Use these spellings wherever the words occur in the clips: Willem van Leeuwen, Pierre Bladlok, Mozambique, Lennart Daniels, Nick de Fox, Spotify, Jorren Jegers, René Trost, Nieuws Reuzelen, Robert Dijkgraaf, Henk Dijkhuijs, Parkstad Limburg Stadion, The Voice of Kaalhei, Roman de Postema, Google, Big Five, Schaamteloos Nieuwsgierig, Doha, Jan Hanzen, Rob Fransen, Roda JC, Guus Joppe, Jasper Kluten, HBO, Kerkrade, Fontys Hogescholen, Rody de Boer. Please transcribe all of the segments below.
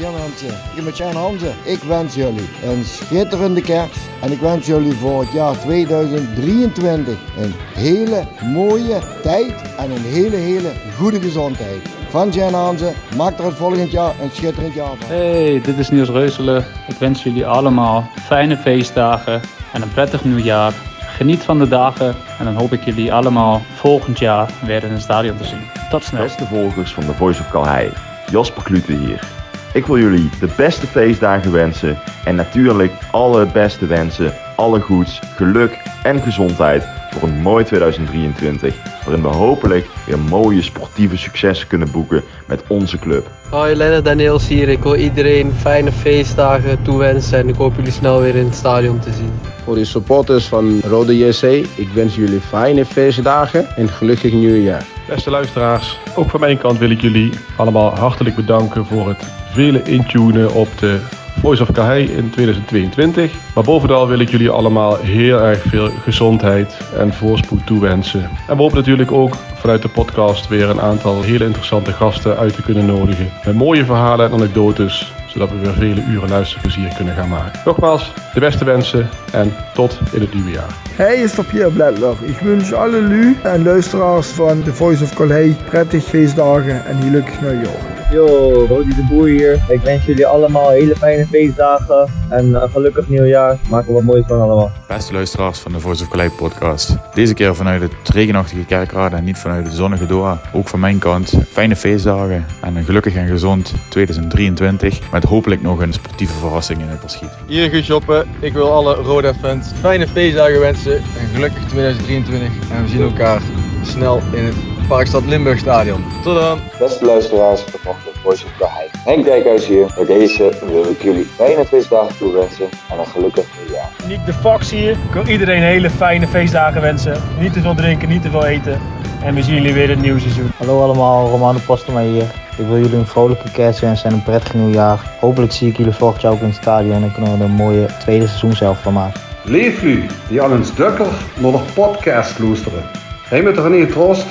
Ja mensen, ik ben Jan Hanzen. Ik wens jullie een schitterende kerst. En ik wens jullie voor het jaar 2023 een hele mooie tijd en een hele goede gezondheid. Van Jan Hanzen, maak er het volgend jaar een schitterend jaar van. Hey, dit is Nieuws Reuzelen. Ik wens jullie allemaal fijne feestdagen en een prettig nieuwjaar. Geniet van de dagen en dan hoop ik jullie allemaal volgend jaar weer in het stadion te zien. Tot snel. Beste volgers van The Voice of Kaalhei, Jasper Kluten hier. Ik wil jullie de beste feestdagen wensen en natuurlijk alle beste wensen, alle goeds, geluk en gezondheid voor een mooi 2023. Waarin we hopelijk weer mooie sportieve successen kunnen boeken met onze club. Hoi, Lennart Daniels hier. Ik wil iedereen fijne feestdagen toewensen en ik hoop jullie snel weer in het stadion te zien. Voor de supporters van Roda JC, ik wens jullie fijne feestdagen en gelukkig nieuwjaar. Beste luisteraars, ook van mijn kant wil ik jullie allemaal hartelijk bedanken voor het vele intunen op de Voice of Kaalhei in 2022. Maar bovenal wil ik jullie allemaal heel erg veel gezondheid en voorspoed toewensen. En we hopen natuurlijk ook vanuit de podcast weer een aantal hele interessante gasten uit te kunnen nodigen. Met mooie verhalen en anekdotes, zodat we weer vele uren luisterplezier kunnen gaan maken. Nogmaals, de beste wensen en tot in het nieuwe jaar. Hey, is er Pierre Bladlok. Ik wens alle lu en luisteraars van The Voice of Kaalhei prettig feestdagen en gelukkig nieuwjaar. Yo, Rody de Boer hier. Ik wens jullie allemaal hele fijne feestdagen en een gelukkig nieuwjaar. Maak er wat moois van allemaal. Beste luisteraars van de Voice of Kaalhei podcast. Deze keer vanuit het regenachtige Kerkrade en niet vanuit de zonnige Doha. Ook van mijn kant fijne feestdagen en een gelukkig en gezond 2023. Met hopelijk nog een sportieve verrassing in het verschiet. Hier Guus Joppe. Ik wil alle Roda fans fijne feestdagen wensen. En gelukkig 2023. En we zien elkaar snel in het Parkstad Limburg Stadion. Tot dan! Beste luisteraars van de Voice of Kaalhei. Henk Dijkhuijs hier. Bij deze wil ik jullie fijne feestdagen toewensen en een gelukkig nieuwjaar. Nick de Fox hier. Ik wil iedereen hele fijne feestdagen wensen. Niet te veel drinken, niet te veel eten. En we zien jullie weer in het nieuwe seizoen. Hallo allemaal, Roman de Postema hier. Ik wil jullie een vrolijke kerst wensen en een prettig nieuwjaar. Hopelijk zie ik jullie volgend jaar ook in het stadion en dan kunnen we er een mooie tweede seizoen zelf van maken. Leef u, die al eens dukker naar de podcast luisteren. Hij met René Trost.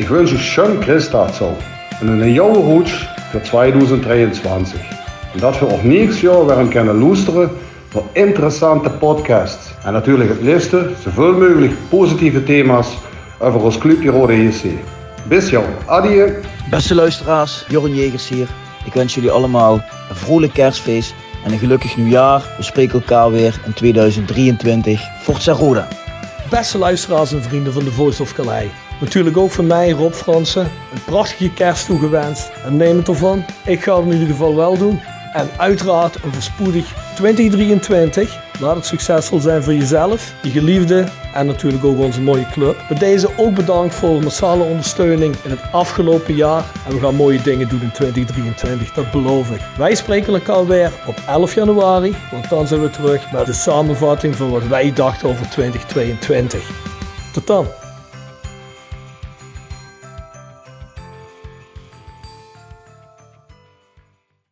Ich wünsche euch schönen Christtagszeit und einen jungen Rutsch für 2023. Und dass wir auch nächstes Jahr werden können luisteren für interessante Podcasts. Und natürlich das Liebste, so viel möglich positive Themas über das Clubje Roda JC. Bis dann, adieu. Beste luisteraars, Jorren Jegers hier. Ik wens jullie allemaal een vrolijk kerstfeest en een gelukkig nieuwjaar. We spreken elkaar weer in 2023. Forza Roda. Beste luisteraars en vrienden van de Voice of Kaalhei. Natuurlijk ook van mij, Rob Fransen. Een prachtige kerst toegewenst. En neem het ervan, ik ga het in ieder geval wel doen. En uiteraard een voorspoedig 2023. Laat het succesvol zijn voor jezelf, je geliefden en natuurlijk ook onze mooie club. Bij deze ook bedankt voor de massale ondersteuning in het afgelopen jaar. En we gaan mooie dingen doen in 2023, dat beloof ik. Wij spreken elkaar weer op 11 januari, want dan zijn we terug met de samenvatting van wat wij dachten over 2022. Tot dan!